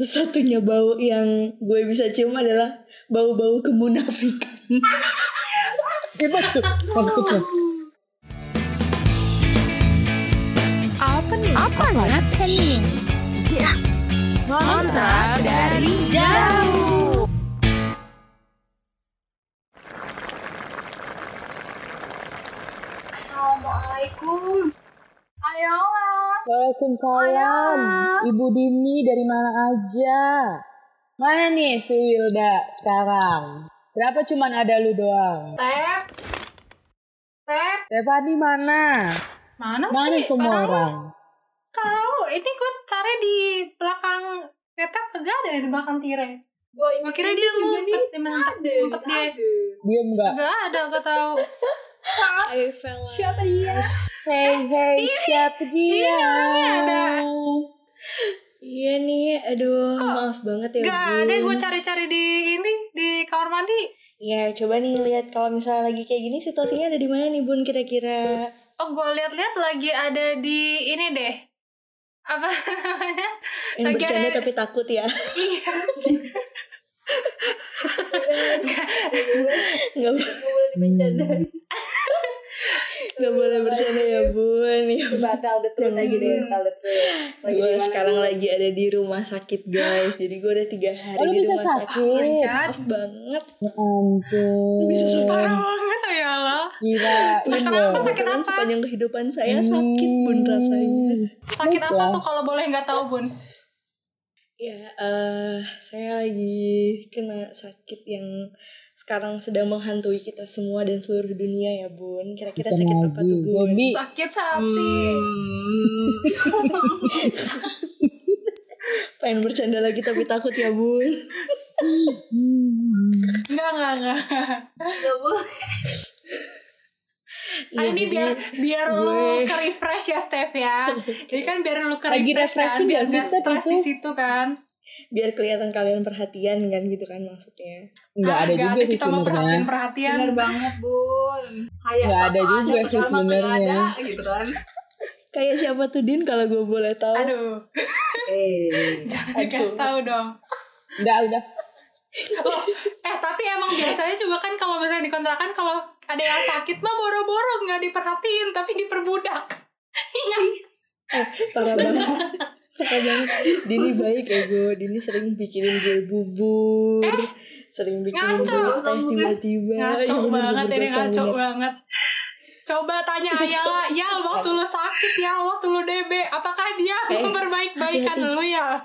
satu-satunya bau yang gue bisa cium adalah bau-bau kemunafikan. Gimana tuh maksudnya? Apa nih? Dia nonton dari jauh. Assalamualaikum. Ayala. Waalaikumsalam. Ibu Dini dari mana aja? Mana nih si Wilda sekarang? Kenapa cuman ada lu doang? Tep. Stephanie mana? Mana sih? Mana semua orang? Tahu, ini gue cari di belakang Tep, enggak ada di belakang tirai. Gue kira dia ngumpet dia. Dia enggak. Enggak ada, enggak tahu. Siapa dia? Hey, siapa dia? Iya nih, aduh. Kok maaf banget ya. Gak ada, gue cari-cari di kamar mandi. Ya coba nih lihat kalau misalnya lagi kayak gini situasinya ada di mana nih Bun kira-kira? Oh gue lihat-lihat lagi ada di ini deh. Apa namanya? Ini bercanda ada... tapi takut ya. Iya. Gak boleh bercanda. Gak boleh bercanda ya Bun. Batal the truth lagi deh. Gue sekarang lagi ada di rumah sakit guys. Jadi gue udah 3 hari di rumah sakit. Maaf banget. Ya ampun. Bisa parah banget ya Allah. Gila. Kenapa sakit apa? Sepanjang kehidupan saya sakit Bun rasanya. Sakit apa tuh kalau boleh gak tahu Bun? Ya, saya lagi kena sakit yang sekarang sedang menghantui kita semua dan seluruh dunia ya Bun. Kira-kira sakit apa tuh Bun? Sakit hati. Pengen bercanda lagi tapi takut ya Bun. Enggak. Enggak boleh. Ah, ya, ini biar lu ke-refresh ya Steph ya. Jadi kan biar lu ke-refresh kan, biar gak stress di situ kan. Biar kelihatan kalian perhatian kan gitu kan maksudnya. Enggak ada juga sih sebenarnya. Kita mau perhatian. Bener banget Bun. Kayak ada juga sih sebenarnya. Gitu kan. Kayak siapa tuh Din kalau gue boleh tahu? Aduh. Jangan dikasih tahu dong. Enggak udah. Loh, tapi emang biasanya juga kan kalau misalnya dikontrakan kalau ada yang sakit mah boro-boro nggak diperhatiin tapi diperbudak. Parah banget. Dini baik ya gue. Dini sering bikinin gue bubur, sering bikinin gue teh tiba-tiba. Ngaco banget. Coba tanya Ayala, ya waktu lu sakit ya waktu lu DB, apakah dia memperbaik-baikan lu ya?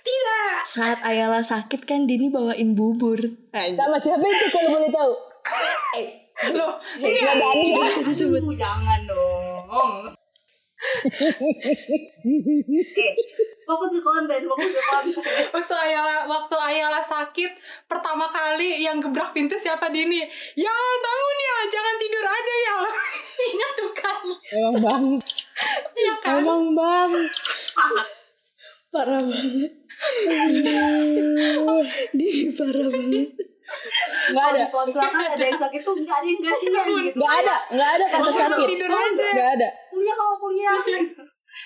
Tidak. Saat Ayala sakit kan Dini bawain bubur. Sama siapa itu kalau boleh tahu? Loh, iya Dani. Jangan dong. Fokus ke konten. Waktu Ayala sakit pertama kali yang gebrak pintu siapa Dini? Ya bangun ya, jangan tidur aja ya. Ingat tuh kan. Emang bang. Parah banget. Dini parah banget. Enggak ada. Kontrakan ada yang sakit tuh enggak ada yang kasihan gitu. Enggak ada kata sakit. Enggak ada. Kuliah.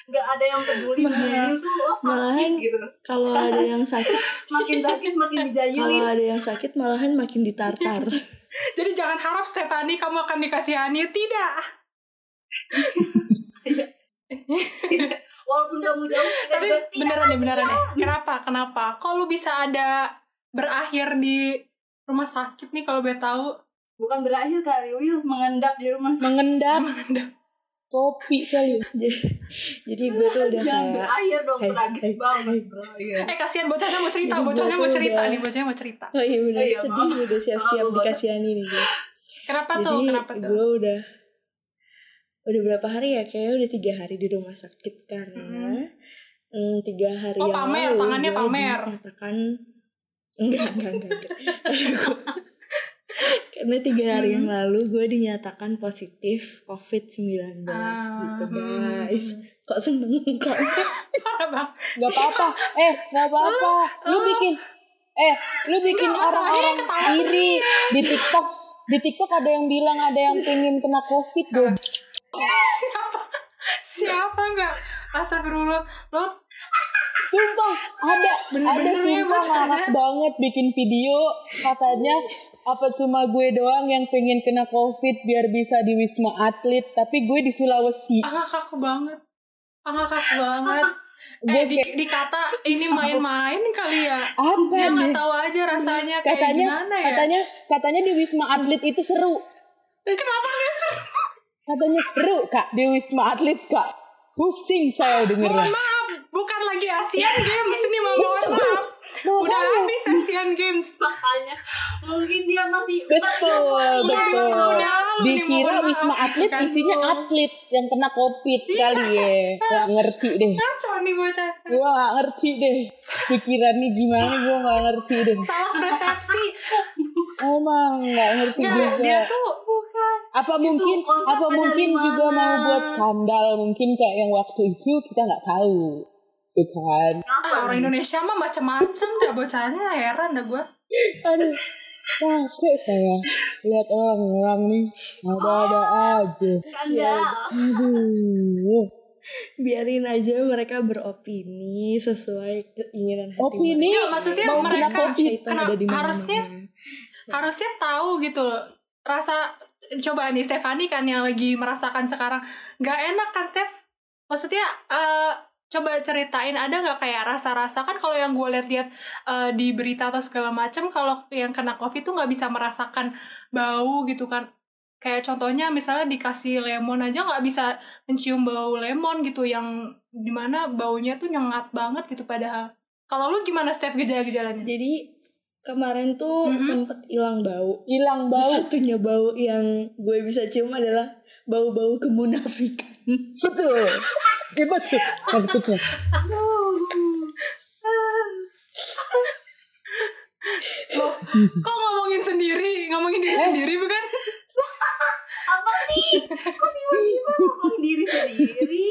Enggak ada yang peduli dijahilin tuh lo sakit gitu. Kalau ada yang sakit makin sakit makin dijahilin. Kalau ada yang sakit malahan makin ditartar. Jadi jangan harap Stephanie kamu akan dikasihani, tidak. Walaupun kamu jauh tapi beneran deh. Kenapa? Kok lu bisa ada berakhir di rumah sakit nih kalau gue tahu? Bukan berakhir kali, Will mengendap di rumah sakit. Mengendap. Kopi kali. Jadi gue tuh udah kayak berakhir dong, tragis banget berakhir. Kasihan bocahnya mau cerita, bocahnya mau cerita. Oh iya benar. Jadi udah siap-siap dikasihani nih gue. Kenapa tuh? Gue udah berapa hari ya? Kayaknya udah 3 hari di rumah sakit karena 3 hari yang lalu. Oh pamer, tangannya pamer. Katakan Enggak. Karena 3 hari yang lalu gue dinyatakan positif COVID-19 gitu guys. Kok seneng kok? Parah bang. Gak apa-apa. Lu bikin orang-orang iri di TikTok. Di TikTok ada yang bilang ada yang pengen kena COVID gue. Siapa enggak? Asal berulang. Lo Sumpah ada bener-bener anak banget bikin video katanya apa cuma gue doang yang pengen kena COVID biar bisa di Wisma Atlet, tapi gue di Sulawesi. Angkak banget. Dikata ini main-main kali ya. Dia nggak tahu aja rasanya kayak gimana ya. Katanya di Wisma Atlet itu seru. Kenapa dia seru? Katanya seru kak di Wisma Atlet kak. Pusing saya dengarnya. Maaf, bukan lagi Asian Games ini maaf. Udah habis Asian Games makanya. Mungkin dia masih betul. Dikira Wisma Atlet isinya atlet yang kena COVID kali ya. Gak ngerti deh. Ngaco nih bocah. Gua gak ngerti deh. Pikirannya gimana gua gak ngerti deh. Salah persepsi. Emang gak ngerti juga. Dia tuh bukan. Apa mungkin juga mau buat skandal mungkin kayak yang waktu itu kita gak tahu. Bukan. Orang Indonesia mah macam-macam dah bocahnya, heran dah gue. Aduh, capek saya lihat orang-orang nih ada-ada aja. Skandal. Aduh. Biarin aja mereka beropini sesuai keinginan hati. Opini? Nggak, maksudnya mereka harusnya tahu gitu loh. Rasa coba nih Stephanie kan yang lagi merasakan sekarang. Nggak enak kan Steph? Maksudnya. Coba ceritain ada nggak kayak rasa-rasa kan kalau yang gue lihat di berita atau segala macam kalau yang kena COVID tuh nggak bisa merasakan bau gitu kan, kayak contohnya misalnya dikasih lemon aja nggak bisa mencium bau lemon gitu yang dimana baunya tuh nyengat banget gitu padahal. Kalau lu gimana Steph gejala-gejalanya? Jadi kemarin tuh sempet hilang bau. Satunya bau yang gue bisa cium adalah bau-bau kemunafikan. Betul. Betul maksudnya. Kok ngomongin diri sendiri bukan? Apa sih? Kok tiba-tiba ngomong diri sendiri?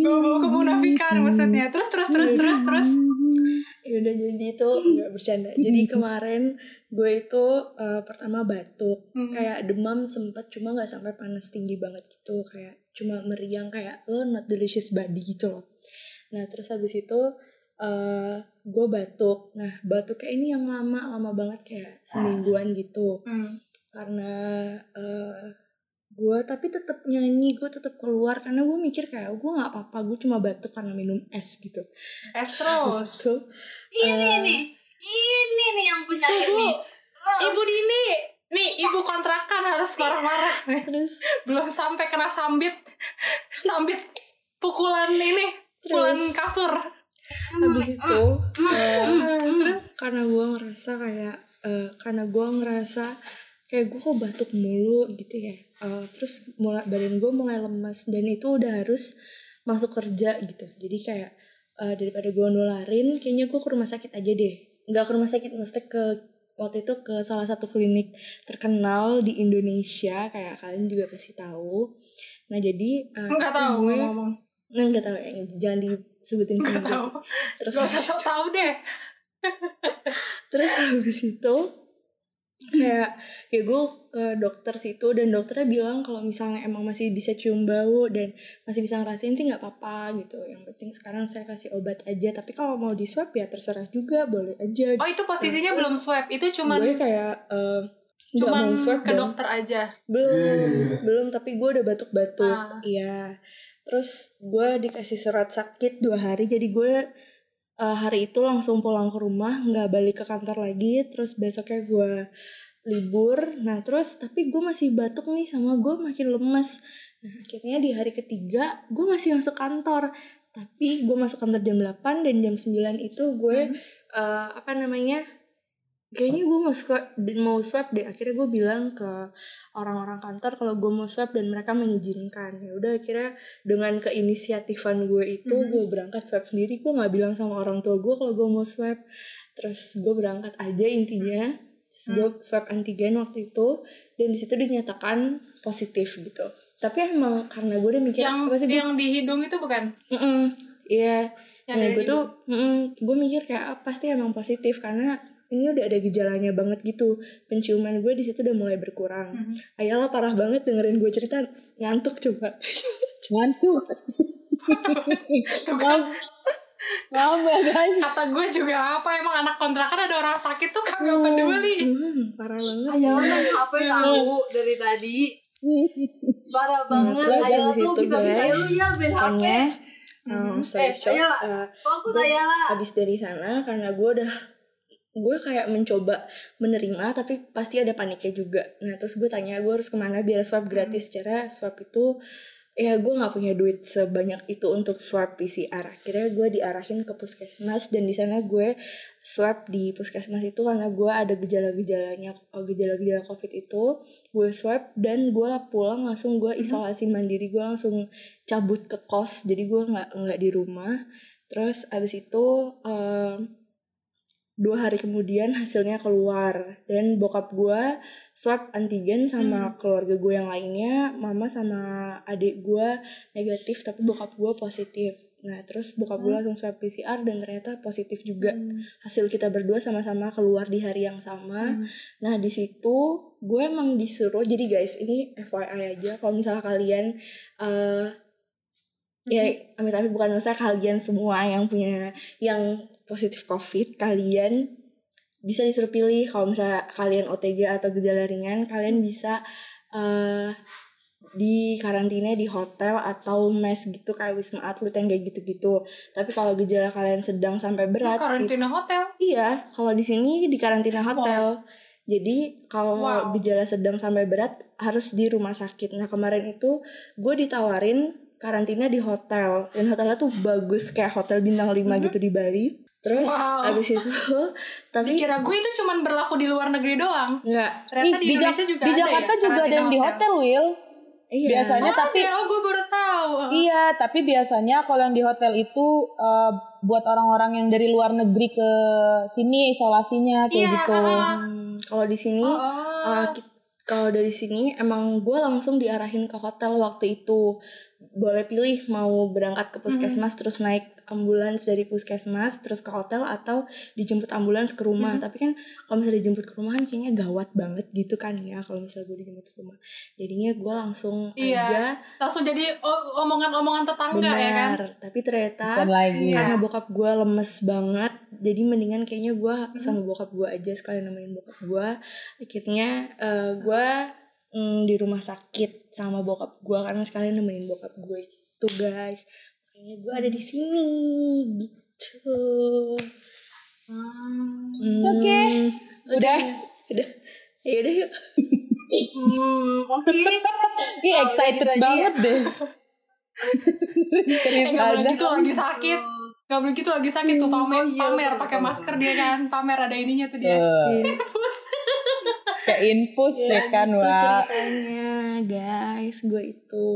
Bawa-bawa kemunafikan maksudnya. Terus. Ya udah jadi itu nggak bercanda. Jadi kemarin gue itu pertama batuk, kayak demam sempat cuma nggak sampai panas tinggi banget gitu, kayak cuma meriang kayak not delicious body gitu loh. Nah terus habis itu gue batuk. Nah batuknya ini yang lama banget kayak semingguan gitu. Karena gue tapi tetap nyanyi, gue tetap keluar karena gue mikir kayak gue nggak apa-apa, gue cuma batuk karena minum es gitu. Es terus. Itu, ini nih yang punya ibu Dini, nih ibu kontrakan harus marah-marah. Terus belum sampai kena sambit pukulan ini, pukulan kasur. Habis itu, terus karena gue ngerasa kayak gue kok batuk mulu gitu ya. Terus badan gue mulai lemas dan itu udah harus masuk kerja gitu. Jadi kayak daripada gue nularin, kayaknya gue ke rumah sakit aja deh. Nggak ke rumah sakit, maksudnya waktu itu ke salah satu klinik terkenal di Indonesia. Kayak kalian juga pasti tahu. Nah jadi nggak tahu gue ngomong. Nah nggak tahu ya, jangan disebutin. Nggak tahu. Terus nggak usah sok tahu deh. Terus habis itu kayak ya gue ke dokter situ dan dokternya bilang kalau misalnya emang masih bisa cium bau dan masih bisa ngerasain sih nggak apa-apa gitu, yang penting sekarang saya kasih obat aja, tapi kalau mau di swab ya terserah juga, boleh aja. Oh itu posisinya belum swab, itu cuman gue kayak cuman swab ke dokter aja belum tapi gue udah batuk-batuk ya. Terus gue dikasih surat sakit 2 hari, jadi gue hari itu langsung pulang ke rumah, nggak balik ke kantor lagi. Terus besoknya gue libur. Nah terus tapi gue masih batuk nih, sama gue makin lemes. Nah akhirnya di hari ketiga gue masih masuk kantor, tapi gue masuk kantor jam 8 dan jam 9 itu gue kayaknya gue mau swab deh. Akhirnya gue bilang ke orang-orang kantor kalau gue mau swab dan mereka mengizinkan. Ya udah akhirnya dengan keinisiatifan gue itu gue berangkat swab sendiri. Gue nggak bilang sama orang tua gue kalau gue mau swab. Terus gue berangkat aja intinya. Terus gue swab antigen waktu itu dan di situ dinyatakan positif gitu. Tapi emang karena gue udah mikir yang di hidung itu bukan? Iya. Nah gue tuh gue mikir kayak pasti emang positif karena ini udah ada gejalanya banget gitu. Penciuman gue di situ udah mulai berkurang. Ayala parah banget dengerin gue cerita, ngantuk coba. Ngantuk. Lama guys. Kata gue juga apa, emang anak kontrakan ada orang sakit tuh kagak peduli. Parah banget. Ayala apa yang tahu dari tadi. Parah banget. Ayala tuh bisa-bisa lu ya beli HP. Ayala. Fokus Ayala. Habis dari sana karena gue kayak mencoba menerima tapi pasti ada paniknya juga. Nah terus gue tanya gue harus kemana biar swab gratis. Cara swab itu ya gue nggak punya duit sebanyak itu untuk swab PCR. Akhirnya gue diarahin ke puskesmas dan di sana gue swab di puskesmas itu karena gue ada gejala-gejala COVID itu. Gue swab dan gue pulang langsung gue isolasi mandiri, gue langsung cabut ke kos jadi gue nggak di rumah. Terus abis itu 2 hari kemudian hasilnya keluar dan bokap gue swab antigen sama keluarga gue yang lainnya, mama sama adik gue negatif tapi bokap gue positif. Nah terus bokap gue langsung swab PCR dan ternyata positif juga. Hasil kita berdua sama-sama keluar di hari yang sama. Nah di situ gue emang disuruh, jadi guys ini FYI aja kalau misalnya kalian ya amit-amit, bukan maksudnya kalian semua yang punya yang positif COVID, kalian bisa disuruh pilih. Kalau misalnya kalian OTG atau gejala ringan, kalian bisa di karantina di hotel atau mes gitu kayak Wisma Atlet yang kayak gitu-gitu. Tapi kalau gejala kalian sedang sampai berat, karantina hotel? Iya, kalau di sini di karantina hotel. Wow. Jadi kalau gejala sedang sampai berat harus di rumah sakit. Nah kemarin itu gue ditawarin karantina di hotel dan hotelnya tuh bagus kayak hotel bintang 5 gitu di Bali. Terus abis itu tapi dikira gue itu cuman berlaku di luar negeri doang. Enggak. Ternyata di Indonesia juga ada ya. Di Jakarta juga ada yang di hotel, Will. Iya. Biasanya tapi gue baru tahu. Iya, tapi biasanya kalau yang di hotel itu buat orang-orang yang dari luar negeri ke sini isolasinya kayak gitu. Kalau di sini kalau dari sini emang gue langsung diarahin ke hotel waktu itu. Boleh pilih mau berangkat ke puskesmas terus naik ambulans dari puskesmas terus ke hotel atau dijemput ambulans ke rumah. Tapi kan kalau misalnya dijemput ke rumah kan kayaknya gawat banget gitu kan ya kalau misalnya gue dijemput ke rumah. Jadinya gue langsung aja langsung jadi omongan-omongan tetangga. Benar, ya kan. Tapi ternyata karena bokap gue lemes banget jadi mendingan kayaknya gue sama bokap gue aja sekalian nemenin bokap gue. Akhirnya gue di rumah sakit sama bokap gue karena sekalian nemenin bokap gue gitu guys. Makanya gue ada di sini gitu. Oke. Udah. Ya udah yuk. Oke. Ini excited banget deh. Nggak boleh gitu lagi sakit. Nggak boleh gitu lagi sakit tuh pamer pakai masker dia kan, pamer ada ininya tuh dia. Kayak infus ya kan gitu ceritanya guys. Gue itu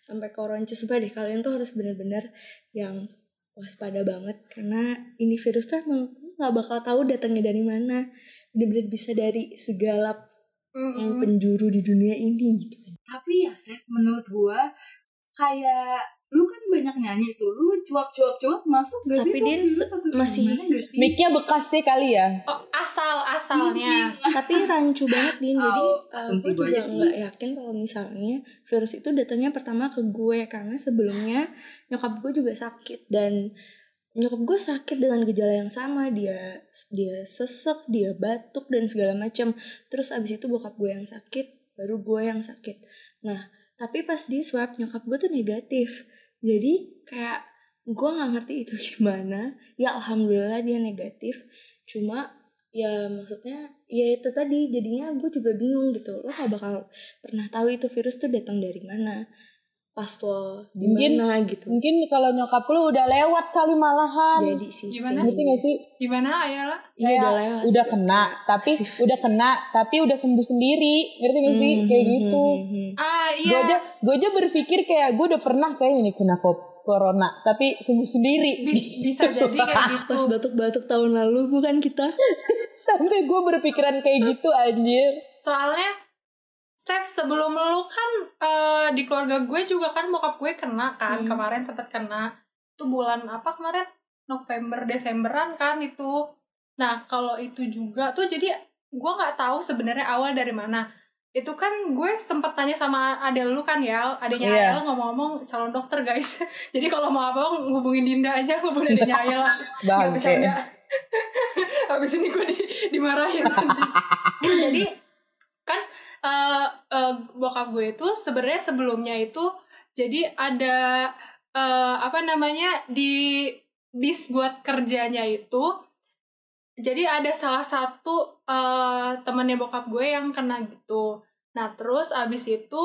sampai koronce. Sumpah deh kalian tuh harus benar-benar yang waspada banget karena ini virus tuh emang gak bakal tahu datangnya dari mana. Benar-benar bisa dari segala penjuru di dunia ini gitu. Tapi ya Steph, menurut gue kayak lu kan banyak nyanyi tuh, lu cuap-cuap masuk gak tapi sih? Tapi dia masih mic-nya bekas sih kali ya? Oh, asalnya. Tapi rancu banget Din, jadi aku juga gak yakin kalau misalnya virus itu datangnya pertama ke gue. Karena sebelumnya nyokap gue juga sakit dan nyokap gue sakit dengan gejala yang sama. Dia sesek, dia batuk dan segala macam. Terus abis itu bokap gue yang sakit, baru gue yang sakit. Nah tapi pas di swab nyokap gue tuh negatif. Jadi kayak gue gak ngerti itu gimana. Ya alhamdulillah dia negatif. Cuma ya maksudnya ya itu tadi jadinya gue juga bingung gitu. Lo gak bakal pernah tahu itu virus tuh datang dari mana. Pas lo dimana gitu. Mungkin kalau nyokap lo udah lewat kali malahan. Jadi sih. Gimana? Ngerti gak sih? Gimana Ayala? Iya udah lewat. Udah kena. Tapi udah sembuh sendiri. Ngerti gak sih? Kayak gitu. Iya. Gue aja berpikir kayak gue udah pernah kayak ini kena corona tapi sembuh sendiri. Bisa jadi kayak gitu. Pas batuk-batuk tahun lalu bukan kita. Sampai gue berpikiran kayak gitu anjir. Soalnya Steph sebelum lu kan di keluarga gue juga kan bokap gue kena kan. Kemarin sempet kena. Itu bulan apa kemarin? November Desemberan kan itu. Nah kalau itu juga tuh jadi gue nggak tahu sebenarnya awal dari mana. Itu kan gue sempet tanya sama Adel lu kan ya, adanya yeah. Ayala ngomong-ngomong calon dokter guys. Jadi kalau mau apa hubungin Dinda aja, hubungin adanya Ayala. Gak bercanda. Abis ini gue dimarahin nanti. Jadi kan bokap gue itu sebenarnya sebelumnya itu jadi ada apa namanya di bis buat kerjanya itu. Jadi ada salah satu temennya bokap gue yang kena gitu. Nah terus abis itu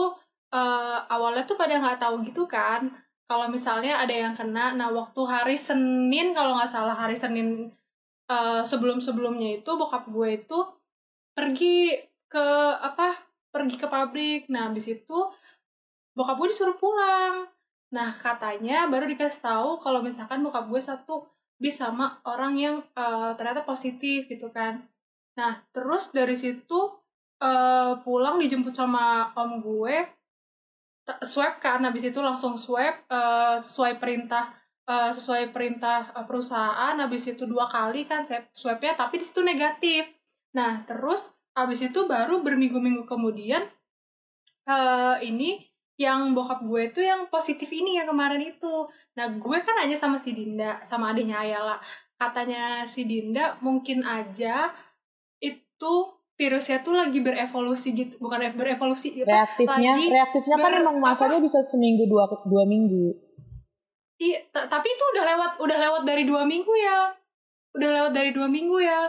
awalnya tuh pada gak tahu gitu kan. Kalau misalnya ada yang kena. Nah waktu hari Senin kalau gak salah hari Senin sebelum-sebelumnya itu bokap gue itu pergi ke apa? Pergi ke pabrik. Nah abis itu bokap gue disuruh pulang. Nah katanya baru dikasih tahu kalau misalkan bokap gue satu bis sama orang yang ternyata positif gitu kan. Nah terus dari situ pulang dijemput sama om gue, swab kan, habis itu langsung swab sesuai perintah perusahaan. Habis itu 2 kali kan swabnya, tapi di situ negatif. Nah terus habis itu baru berminggu-minggu kemudian ini yang bokap gue itu yang positif ini yang kemarin itu. Nah gue kan nanya sama si Dinda, sama adiknya Ayala. Katanya si Dinda mungkin aja itu virusnya tuh lagi berevolusi gitu. Bukan berevolusi. Reaktifnya kan emang masanya bisa seminggu 2 minggu. Iya, tapi itu udah lewat dari 2 minggu ya. Udah lewat dari 2 minggu ya.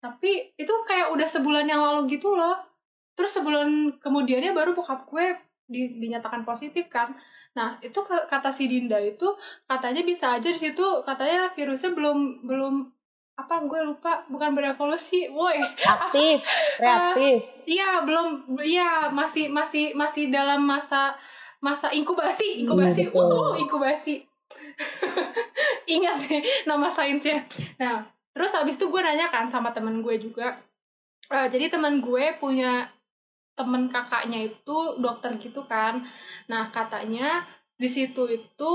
Tapi itu kayak udah sebulan yang lalu gitu loh. Terus sebulan kemudiannya baru bokap gue dinyatakan positif kan. Nah itu kata si Dinda itu katanya bisa aja di situ katanya virusnya belum apa gue lupa, bukan berevolusi woi, aktif reaktif. Iya belum, iya masih dalam masa inkubasi. Inkubasi. Ingat deh nama sainsnya. Nah terus abis itu gue nanya kan sama teman gue juga. Jadi teman gue punya temen kakaknya itu dokter gitu kan. Nah katanya di situ itu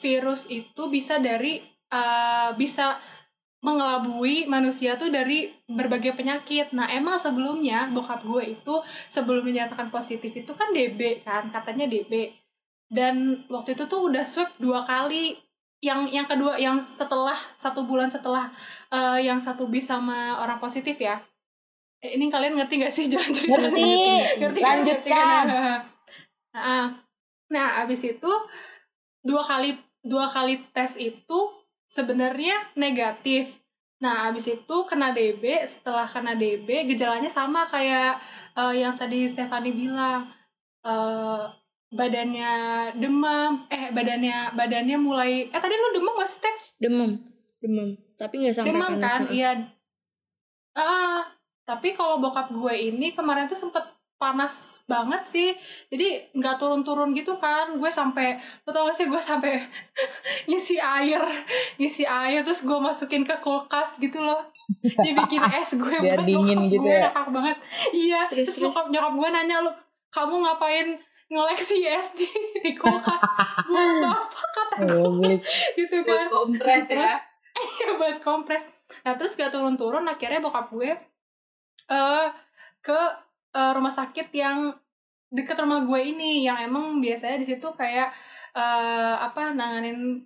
virus itu bisa dari bisa mengelabui manusia tuh dari berbagai penyakit. Nah emang sebelumnya bokap gue itu sebelum dinyatakan positif itu kan DB kan, katanya DB. Dan waktu itu tuh udah swab 2 kali. Yang kedua yang setelah 1 bulan setelah yang satu bis sama orang positif ya. Ini kalian ngerti gak sih jalan ceritanya? Ngerti. Lanjutkan. Nah, abis itu 2 kali tes itu sebenarnya negatif. Nah, abis itu kena DB. Setelah kena DB, gejalanya sama kayak yang tadi Stephanie bilang. Badannya demam. Badannya mulai. Tadi lu demam gak sih, Teh? Demam. Tapi gak sampai demam, panas. Demam kan? Iya. Tapi kalau bokap gue ini kemarin tuh sempet panas banget sih. Jadi gak turun-turun gitu kan. Gue sampai, lo tau gak sih gue sampai ngisi air. Terus gue masukin ke kulkas gitu loh. Dia bikin es gue. Biar dingin gitu gue, ya. Gue ngakak banget. Iya. Terus nyokap gue nanya, lo kamu ngapain ngoleksi es di kulkas? Buat bapak kata gue. Gitu kan. Buat kompres terus, ya. Buat kompres. Nah terus gak turun-turun akhirnya bokap gue ke rumah sakit yang dekat rumah gue ini, yang emang biasanya di situ kayak nanganin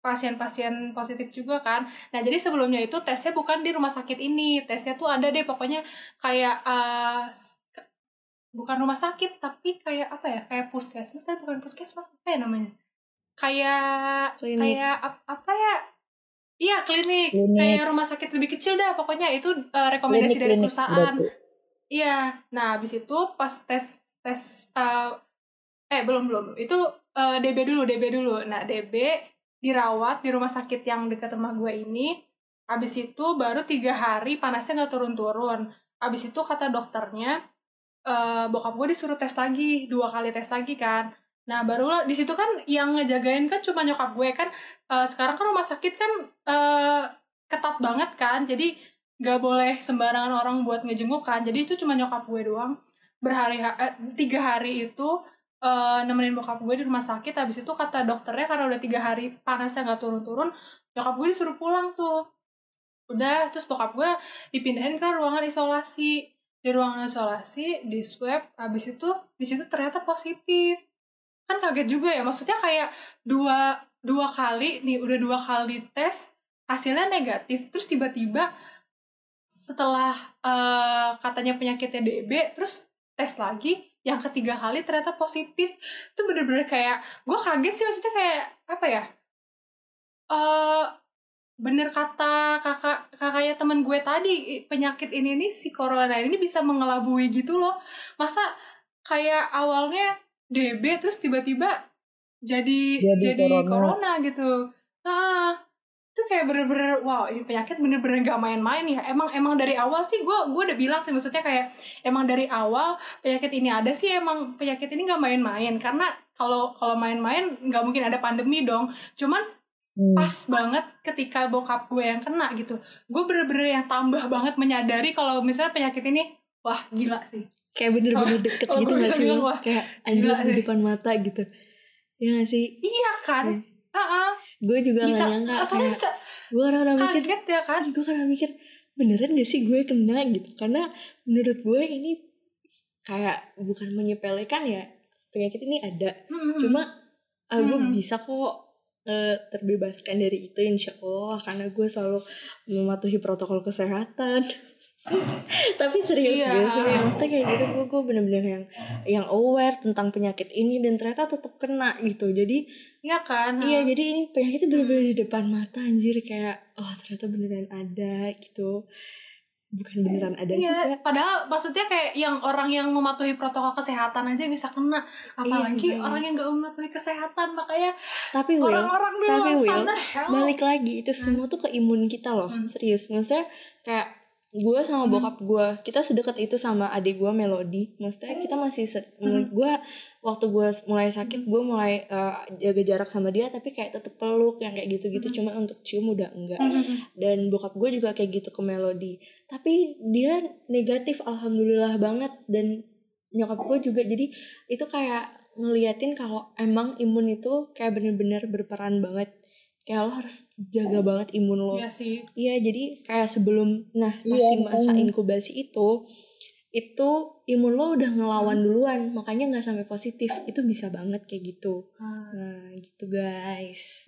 pasien-pasien positif juga kan. Nah jadi sebelumnya itu tesnya bukan di rumah sakit ini, tesnya tuh ada deh pokoknya kayak bukan rumah sakit tapi kayak apa ya, kayak puskesmas, bukan puskesmas apa ya namanya, kayak klinik. Kayak apa ya? Iya klinik, kayak rumah sakit lebih kecil dah pokoknya itu rekomendasi klinik, dari perusahaan. Iya, nah abis itu pas tes belum itu DB dulu. Nah DB dirawat di rumah sakit yang dekat rumah gue ini. Abis itu baru 3 hari panasnya nggak turun-turun. Abis itu kata dokternya bokap gue disuruh tes lagi, 2 kali tes lagi kan. Nah barulah di situ kan yang ngejagain kan cuma nyokap gue kan. Sekarang kan rumah sakit kan ketat banget kan, jadi nggak boleh sembarangan orang buat ngejenguk kan. Jadi itu cuma nyokap gue doang berhari 3 hari itu nemenin bokap gue di rumah sakit. Habis itu kata dokternya karena udah 3 hari panasnya nggak turun-turun, nyokap gue disuruh pulang tuh. Udah terus bokap gue dipindahin ke ruangan isolasi. di ruang isolasi, di swab, abis itu di situ ternyata positif. Kan kaget juga ya, maksudnya kayak dua kali nih, udah dua kali tes hasilnya negatif, terus tiba-tiba setelah katanya penyakitnya DB, terus tes lagi yang ketiga kali ternyata positif. Itu bener-bener kayak gue kaget sih, maksudnya kayak apa ya, bener kata kakaknya temen gue tadi, penyakit ini nih, si corona ini bisa mengelabui gitu loh. Masa kayak awalnya DB terus tiba-tiba jadi corona gitu. Nah itu kayak bener-bener wow, ini penyakit bener-bener gak main-main ya. Emang dari awal sih gue udah bilang sih, maksudnya kayak emang dari awal penyakit ini ada sih, emang penyakit ini gak main-main, karena kalau main-main gak mungkin ada pandemi dong. Cuman pas banget ketika bokap gue yang kena gitu, gue bener-bener yang tambah banget menyadari kalau misalnya penyakit ini wah gila sih, kayak bener-bener deket gitu gak sih, kayak anjir di depan mata gitu ya gak sih? Iya kan, gue juga bisa, gak nyangka, gue orang-orang mikir ya kan? Gue kadang mikir beneran gak sih gue kena gitu, karena menurut gue ini kayak bukan menyepelekan ya, penyakit ini ada, cuma gue bisa kok terbebaskan dari itu insya Allah, karena gue selalu mematuhi protokol kesehatan. Tapi serius yeah. Gitu ya, maksudnya kayak gitu gue bener-bener yang aware tentang penyakit ini dan ternyata tetap kena gitu. Jadi iya kan, iya, jadi ini penyakitnya bener-bener di depan mata, anjir, kayak oh ternyata beneran ada gitu, bukan beneran ada juga. Padahal maksudnya kayak yang orang yang mematuhi protokol kesehatan aja bisa kena, apalagi orang yang gak mematuhi kesehatan. Makanya tapi orang-orang di luar sana balik lagi itu semua tuh ke imun kita loh. Serius, maksudnya kayak gue sama bokap gue, kita sedekat itu sama adik gue Melody. Maksudnya kita masih menurut gue waktu gue mulai sakit, gue mulai jaga jarak sama dia, tapi kayak tetep peluk yang kayak gitu-gitu, cuma untuk cium udah enggak. Dan bokap gue juga kayak gitu ke Melody, tapi dia negatif alhamdulillah banget. Dan nyokap gue juga, jadi itu kayak ngeliatin kalau emang imun itu kayak bener-bener berperan banget, kayak lo harus jaga banget imun lo. Iya sih. Iya, jadi kayak sebelum masih masa inkubasi itu imun lo udah ngelawan duluan, makanya nggak sampai positif. Itu bisa banget kayak gitu. Nah, gitu guys.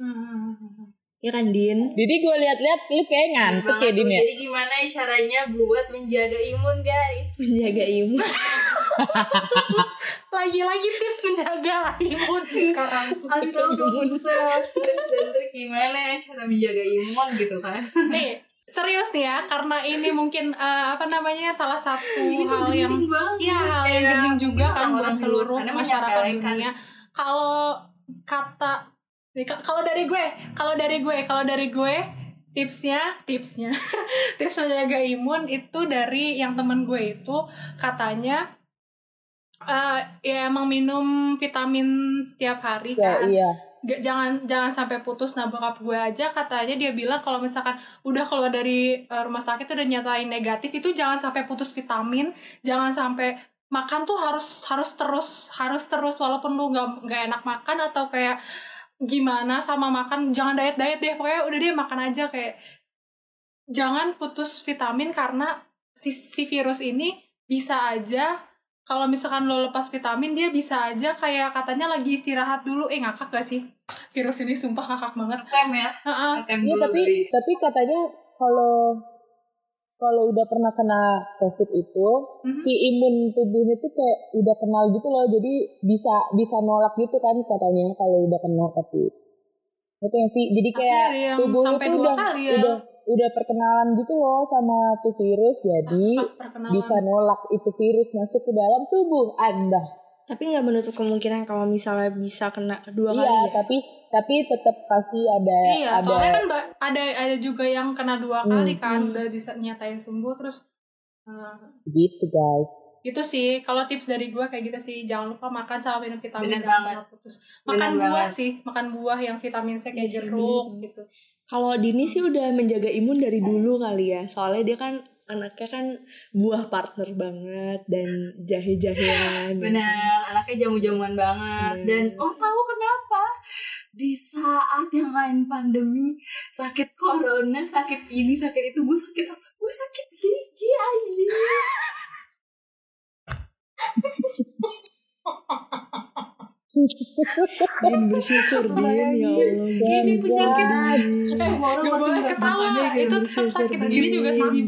Iya kan, Din? Jadi gue lihat-lihat lu kayak ngantuk ya, Din ya. Jadi gimana caranya buat menjaga imun, guys? Menjaga imun. Lagi-lagi tips menjaga imun sekarang. Kasih tahu dong tips dan trik gimana cara menjaga imun gitu kan. Nih, serius nih ya, karena ini mungkin salah satu hal yang penting juga kan buat seluruh masyarakat dunia. Kalau dari gue tipsnya tips menjaga imun itu dari yang temen gue itu katanya ya emang minum vitamin setiap hari kan. Iya. Jangan sampai putus. Nah, bokap gue aja katanya dia bilang kalau misalkan udah keluar dari rumah sakit udah nyatain negatif, itu jangan sampai putus vitamin, jangan sampai makan tuh harus terus walaupun lu nggak enak makan atau kayak gimana sama makan, jangan diet deh, pokoknya udah dia makan aja, kayak jangan putus vitamin karena si virus ini bisa aja. Kalau misalkan lo lepas vitamin, dia bisa aja kayak katanya lagi istirahat dulu. Ngakak gak sih? Virus ini sumpah ngakak banget. Tem ya? Iya, tapi katanya kalau udah pernah kena COVID itu, si imun tubuhnya tuh kayak udah kenal gitu loh. Jadi bisa nolak gitu kan katanya kalau udah kena COVID. Gitu ya sih? Jadi kayak tubuh lo tuh udah perkenalan gitu loh sama tuh virus, jadi bisa nolak itu virus masuk ke dalam tubuh Anda. Tapi nggak menutup kemungkinan kalau misalnya bisa kena kedua kali. Iya, tapi tetap pasti ada. Iya, ada, soalnya kan ada juga yang kena dua kali kan, udah dinyatain sembuh terus. Gitu guys. Itu sih kalau tips dari gue kayak gitu sih, jangan lupa makan sama minum vitamin. Makan buah sih, makan buah yang vitamin C kayak jeruk gitu. Kalau Dini sih udah menjaga imun dari dulu kali ya, soalnya dia kan anaknya kan buah partner banget dan jahe-jahean. Benar, anaknya jamu-jamuan banget. Dan tahu kenapa? Di saat yang lain pandemi, sakit corona, sakit ini, sakit itu, gue sakit apa? Gue sakit gigi anjing. Din bersyukur, Din, ya Allah. Ini penyakit semua orang gak boleh ketawa. Itu tetap sakit, gini juga sakit.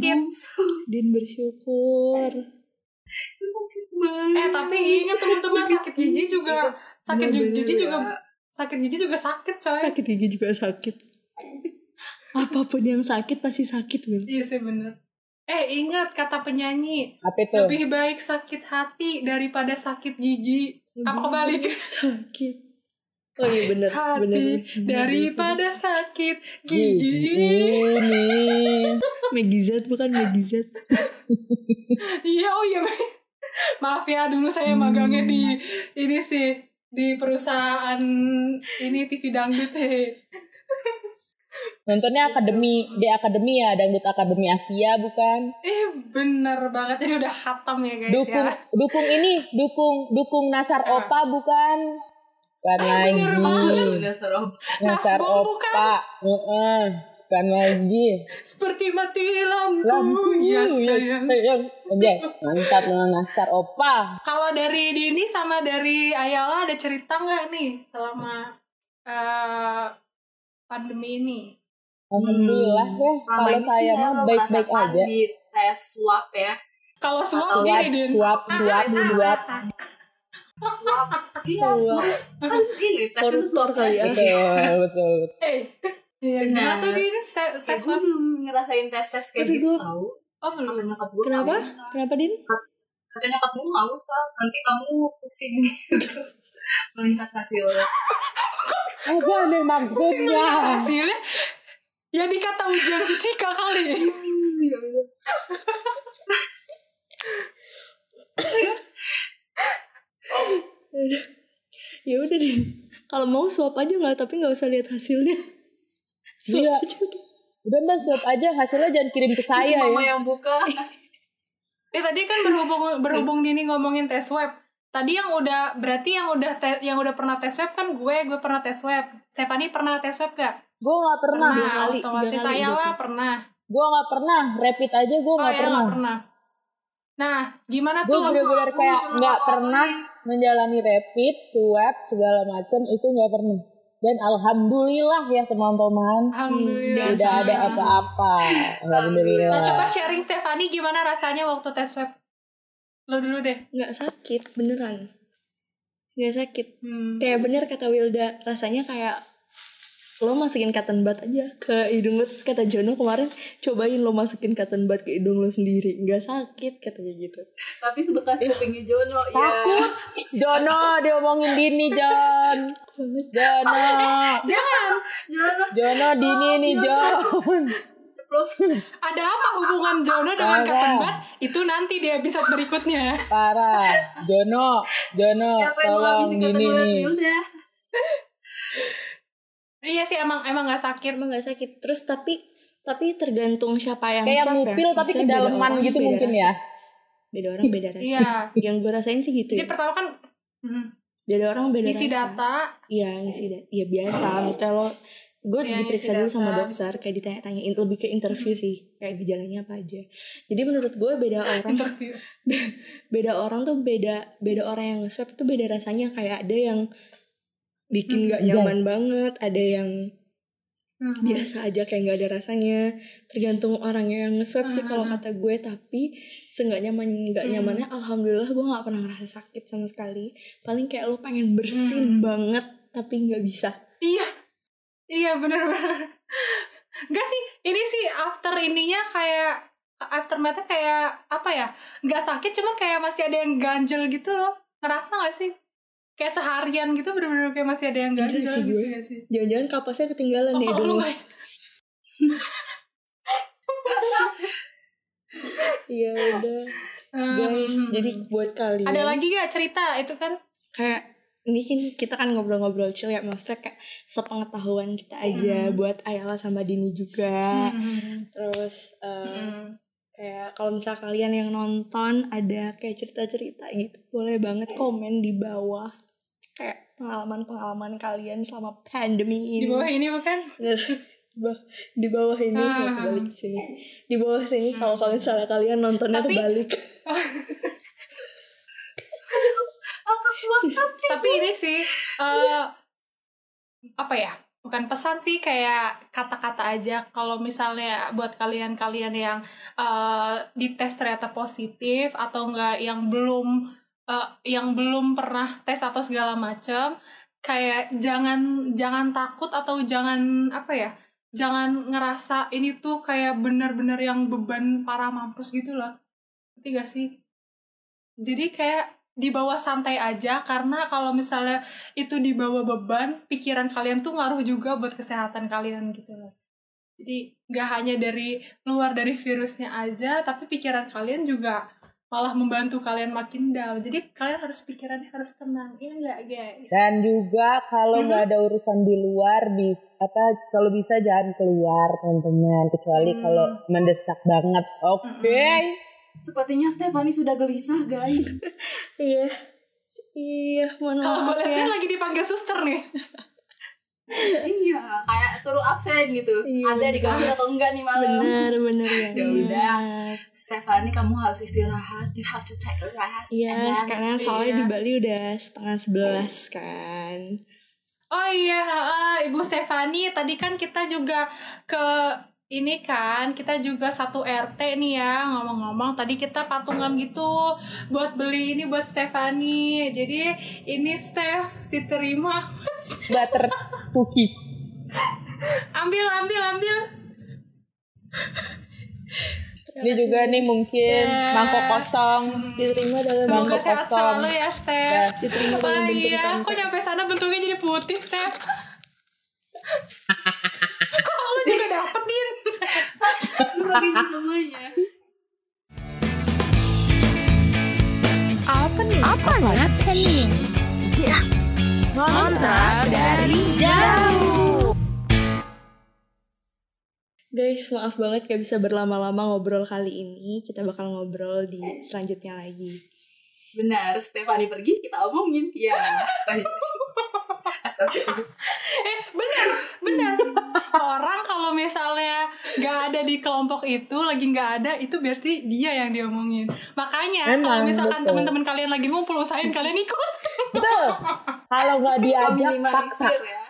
Din bersyukur. Itu sakit banget. Tapi ingat teman-teman, sakit gigi juga sakit, gigi juga sakit, gigi juga sakit, coy. Sakit gigi juga sakit. Apapun yang sakit pasti sakit, Wil. Iya sih, bener. Ingat kata penyanyi, lebih baik sakit hati daripada sakit gigi. Apa kebalik? Sakit. Oh iya, benar. Hati bener. Daripada sakit gigi. Megi Z, bukan Megi Z. Iya, oh iya. Maaf ya, dulu saya magangnya di ini sih, di perusahaan ini TV Dangdete. Nontonnya Akademi DA, Akademi ya, Dangdut Akademi Asia, bukan? Bener banget, jadi udah khatam ya guys. Dukung ya. Dukung ini, dukung Nasar Opa, bukan? Bukan lagi. Nasar Opa. Nasbong, bukan? Bukan lagi. Seperti mati lampu ya sayang. Oke, mantap dengan Nasar Opa. Kalau dari Dini sama dari Ayala ada cerita nggak nih selama pandemi ini? Alhamdulillah ya, kalau saya mah baik-baik aja. Di tes swab ya. Kalau swab ini swab. Iya, swab. Kan ini tes swab kali ya. Betul. Gimana tuh ini tes swab? Belum ngerasain tes-tes kayak gitu tahu. Oh, belum nyokap gue. Kenapa? Kenapa, Din? Katanya nyokap gue enggak usah, nanti kamu pusing gitu. Melihat hasilnya. Apa nih maksudnya? Hasilnya ya dikata ujian fisika kali. Ya udah deh. Kalau mau swab aja nggak, tapi nggak usah lihat hasilnya. Swab aja. Udah mas, swab aja, hasilnya jangan kirim ke saya ya. Mama yang buka. Tadi kan berhubung Dini ngomongin tes swab. Tadi yang udah, berarti yang udah pernah tes swab kan gue pernah tes swab. Stephanie pernah tes swab gak? Gue gak pernah. Otomatis saya lah pernah. Gue gak pernah, rapid aja gue gak pernah. Gak pernah. Nah, gimana tuh? Gue bener-bener kayak gak pernah menjalani rapid, swab, segala macem itu gak pernah. Dan alhamdulillah ya teman-teman. Alhamdulillah. Tidak ada apa-apa. Alhamdulillah. Nah, coba sharing Stephanie gimana rasanya waktu tes swab. Lo dulu deh. Nggak sakit, beneran nggak sakit. Kayak bener kata Wilda, rasanya kayak lo masukin cotton bud aja ke hidung lo. Terus kata Jono kemarin, cobain lo masukin cotton bud ke hidung lo sendiri, nggak sakit katanya gitu. Tapi sebekas kupingnya Jono ya. Takut Jono diomongin Dini. Jono Dini nih Jon. Ada apa hubungan Jono dengan Katenbat? Itu nanti di episode berikutnya. Parah. Jono tolong gini nih. Iya sih, emang nggak sakit, Terus tapi tergantung siapa yang kayak ngupil ya. Tapi kedalaman gitu mungkin rasa. Ya. Beda orang beda rasa. Iya. Yang gue rasain sih gitu. Jadi ya. Pertama kan. Beda orang beda isi rasa. Data. Iya ngisi data. Iya biasa. Maksudnya lo. Gue ya, diperiksa dulu sama dokter, kayak ditanya-tanyain, lebih ke interview sih, kayak gejalanya apa aja. Jadi menurut gue beda orang, beda orang tuh beda orang yang swab tuh beda rasanya. Kayak ada yang bikin gak nyaman banget, ada yang biasa aja kayak gak ada rasanya. Tergantung orang yang swab sih kalau kata gue, tapi seenggaknya gak nyamannya, alhamdulillah gue gak pernah ngerasa sakit sama sekali. Paling kayak lo pengen bersin banget, tapi gak bisa. Iya benar. Enggak sih, ini sih after ininya kayak aftermathnya kayak apa ya? Enggak sakit, cuman kayak masih ada yang ganjel gitu. Ngerasa enggak sih? Kayak seharian gitu benar-benar kayak masih ada yang ganjel gitu enggak sih? Jangan-jangan kapasnya ketinggalan nih dulu. Iya udah. Guys, jadi buat kalian. Ada lagi enggak cerita itu kan? Kayak ini kan kita kan ngobrol-ngobrol chill ya, maksudnya kayak sepengetahuan kita aja buat Ayala sama Dini juga. Terus kayak kalau misal kalian yang nonton ada kayak cerita-cerita gitu, boleh banget komen di bawah kayak pengalaman-pengalaman kalian selama pandemi ini. Di bawah ini bukan? Di bawah ini balik sini. Di bawah sini kalau misalnya kalian nontonnya kebalik. Tapi ini sih apa ya, bukan pesan sih, kayak kata-kata aja. Kalau misalnya buat kalian-kalian yang dites ternyata positif atau enggak, yang belum pernah tes atau segala macam, kayak jangan takut atau jangan apa ya, jangan ngerasa ini tuh kayak bener-bener yang beban parah mampus gitu loh. Ngerti gak sih? Jadi kayak dibawa santai aja, karena kalau misalnya itu dibawa beban, pikiran kalian tuh ngaruh juga buat kesehatan kalian gitu loh. Jadi gak hanya dari luar dari virusnya aja, tapi pikiran kalian juga malah membantu kalian makin down. Jadi kalian harus pikirannya harus tenang, ya enggak guys? Dan juga kalau nggak ada urusan di luar, kalau bisa jangan keluar teman-teman, kecuali kalau mendesak banget. Oke. Sepertinya Stephanie sudah gelisah, guys. Iya, mohon maaf. Kalau gue liatnya lagi dipanggil suster nih. Iya, kayak suruh absen gitu. Iya, ada di kamar atau enggak nih malam. Benar ya. Ya udah. Stephanie, kamu harus istirahat. You have to take a rest. Iya, karena soalnya di Bali udah 10:30 kan. Oh iya, Ibu Stephanie, tadi kan kita juga ke ini kan, kita juga satu RT nih ya, ngomong-ngomong tadi kita patungan gitu buat beli ini buat Stephanie. Jadi ini Steph diterima butter cookies. Ambil. Ini juga nih mungkin mangkok kosong diterima dalam mangkok kosong. Semoga sehat selalu ya Steph. Diterima dalam bentuk kok nyampe sana bentuknya jadi putih Steph. Kok lu juga dapetin? Lu begini semuanya. Apa nih? Dia ngontrak dari jauh. Guys, maaf banget gak bisa berlama-lama ngobrol kali ini. Kita bakal ngobrol di selanjutnya lagi. Benar, Stephanie pergi, kita omongin. Ya, benar. Orang kalau misalnya nggak ada di kelompok itu, lagi nggak ada, itu berarti dia yang diomongin. Makanya kalau misalkan teman-teman kalian lagi ngumpul, usahain kalian ikut. Betul. Kalau nggak diajak paksa. Ya.